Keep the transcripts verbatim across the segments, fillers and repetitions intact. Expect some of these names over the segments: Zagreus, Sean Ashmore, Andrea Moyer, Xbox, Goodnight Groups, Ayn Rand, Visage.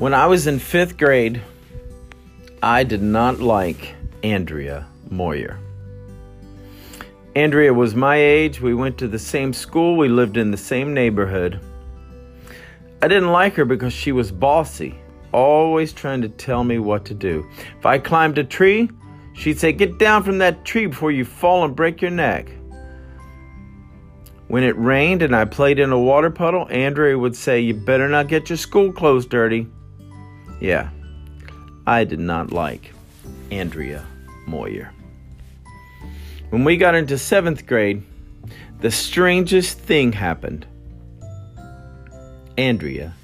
When I was in fifth grade, I did not like Andrea Moyer. Andrea was my age. We went to the same school. We lived in the same neighborhood. I didn't like her because she was bossy, always trying to tell me what to do. If I climbed a tree, she'd say, "Get down from that tree before you fall and break your neck." When it rained and I played in a water puddle, Andrea would say, "You better not get your school clothes dirty." Yeah, I did not like Andrea Moyer. When we got into seventh grade, the strangest thing happened. Andrea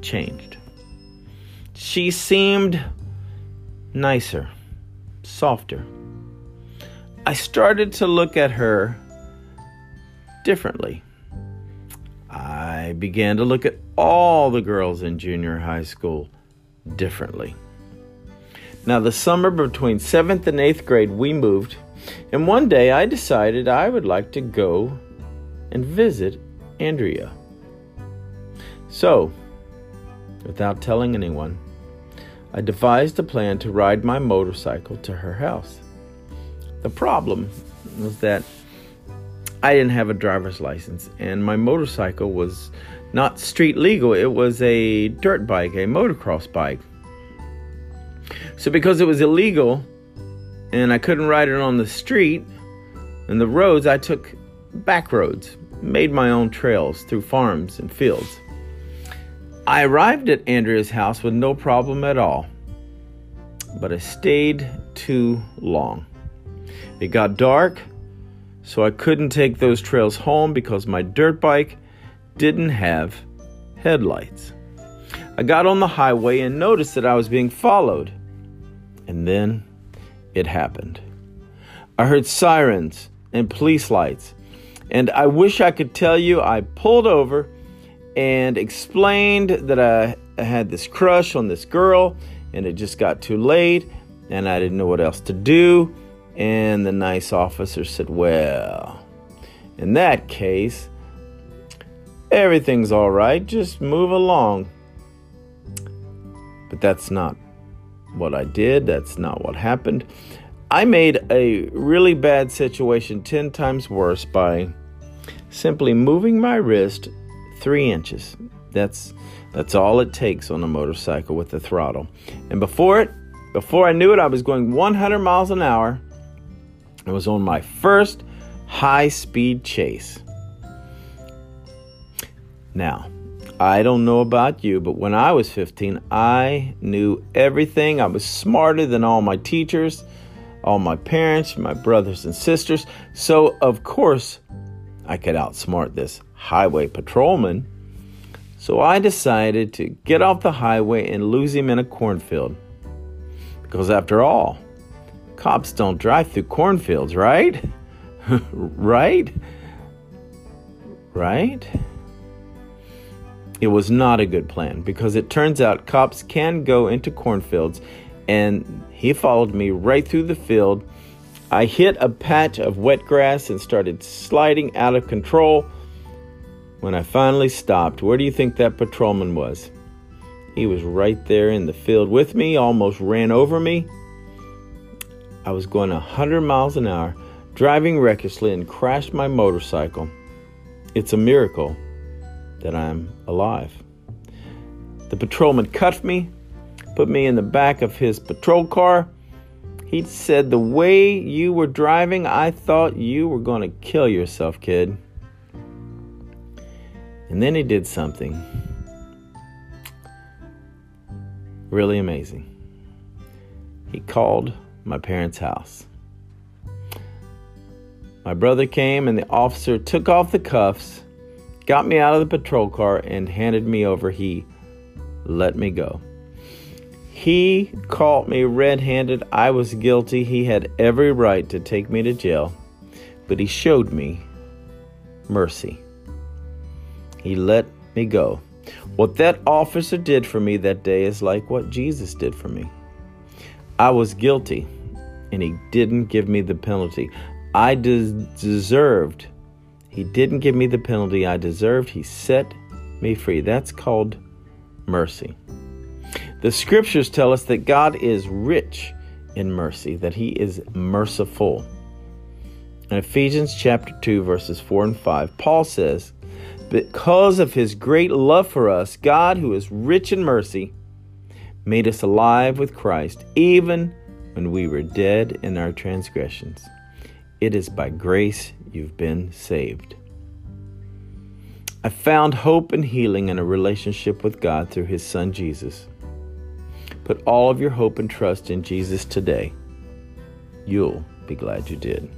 changed. She seemed nicer, softer. I started to look at her differently. I began to look at all the girls in junior high school differently. Now, the summer between seventh and eighth grade, we moved, and one day I decided I would like to go and visit Andrea. So, without telling anyone, I devised a plan to ride my motorcycle to her house. The problem was that I didn't have a driver's license, and my motorcycle was not street legal. It was a dirt bike, a motocross bike. So because it was illegal and I couldn't ride it on the street and the roads, I took back roads, made my own trails through farms and fields. I arrived at Andrea's house with no problem at all, but I stayed too long. It got dark, so I couldn't take those trails home because my dirt bike didn't have headlights. I got on the highway and noticed that I was being followed. And then it happened. I heard sirens and police lights. And I wish I could tell you I pulled over and explained that I had this crush on this girl and it just got too late and I didn't know what else to do. And the nice officer said, "Well, in that case, everything's all right. Just move along." But that's not what I did. That's not what happened. I made a really bad situation ten times worse by simply moving my wrist three inches. That's that's all it takes on a motorcycle with the throttle. And before it, before I knew it, I was going one hundred miles an hour. It was on my first high-speed chase. Now, I don't know about you, but when I was fifteen, I knew everything. I was smarter than all my teachers, all my parents, my brothers and sisters. So, of course, I could outsmart this highway patrolman. So I decided to get off the highway and lose him in a cornfield. Because after all, cops don't drive through cornfields, right? right? Right? It was not a good plan because it turns out cops can go into cornfields, and he followed me right through the field. I hit a patch of wet grass and started sliding out of control. When I finally stopped, where do you think that patrolman was? He was right there in the field with me, almost ran over me. I was going one hundred miles an hour, driving recklessly, and crashed my motorcycle. It's a miracle that I'm alive. The patrolman cuffed me, put me in the back of his patrol car. He said, "The way you were driving, I thought you were going to kill yourself, kid." And then he did something really amazing. He called my parents' house. My brother came, and the officer took off the cuffs, got me out of the patrol car, and handed me over. He let me go. He caught me red-handed. I was guilty. He had every right to take me to jail, but he showed me mercy. He let me go. What that officer did for me that day is like what Jesus did for me. I was guilty, and he didn't give me the penalty I des- deserved. He didn't give me the penalty I deserved. He set me free. That's called mercy. The scriptures tell us that God is rich in mercy, that he is merciful. In Ephesians chapter two, verses four and five, Paul says, because of his great love for us, God, who is rich in mercy, made us alive with Christ, even when we were dead in our transgressions. It is by grace you've been saved. I found hope and healing in a relationship with God through his son, Jesus. Put all of your hope and trust in Jesus today. You'll be glad you did.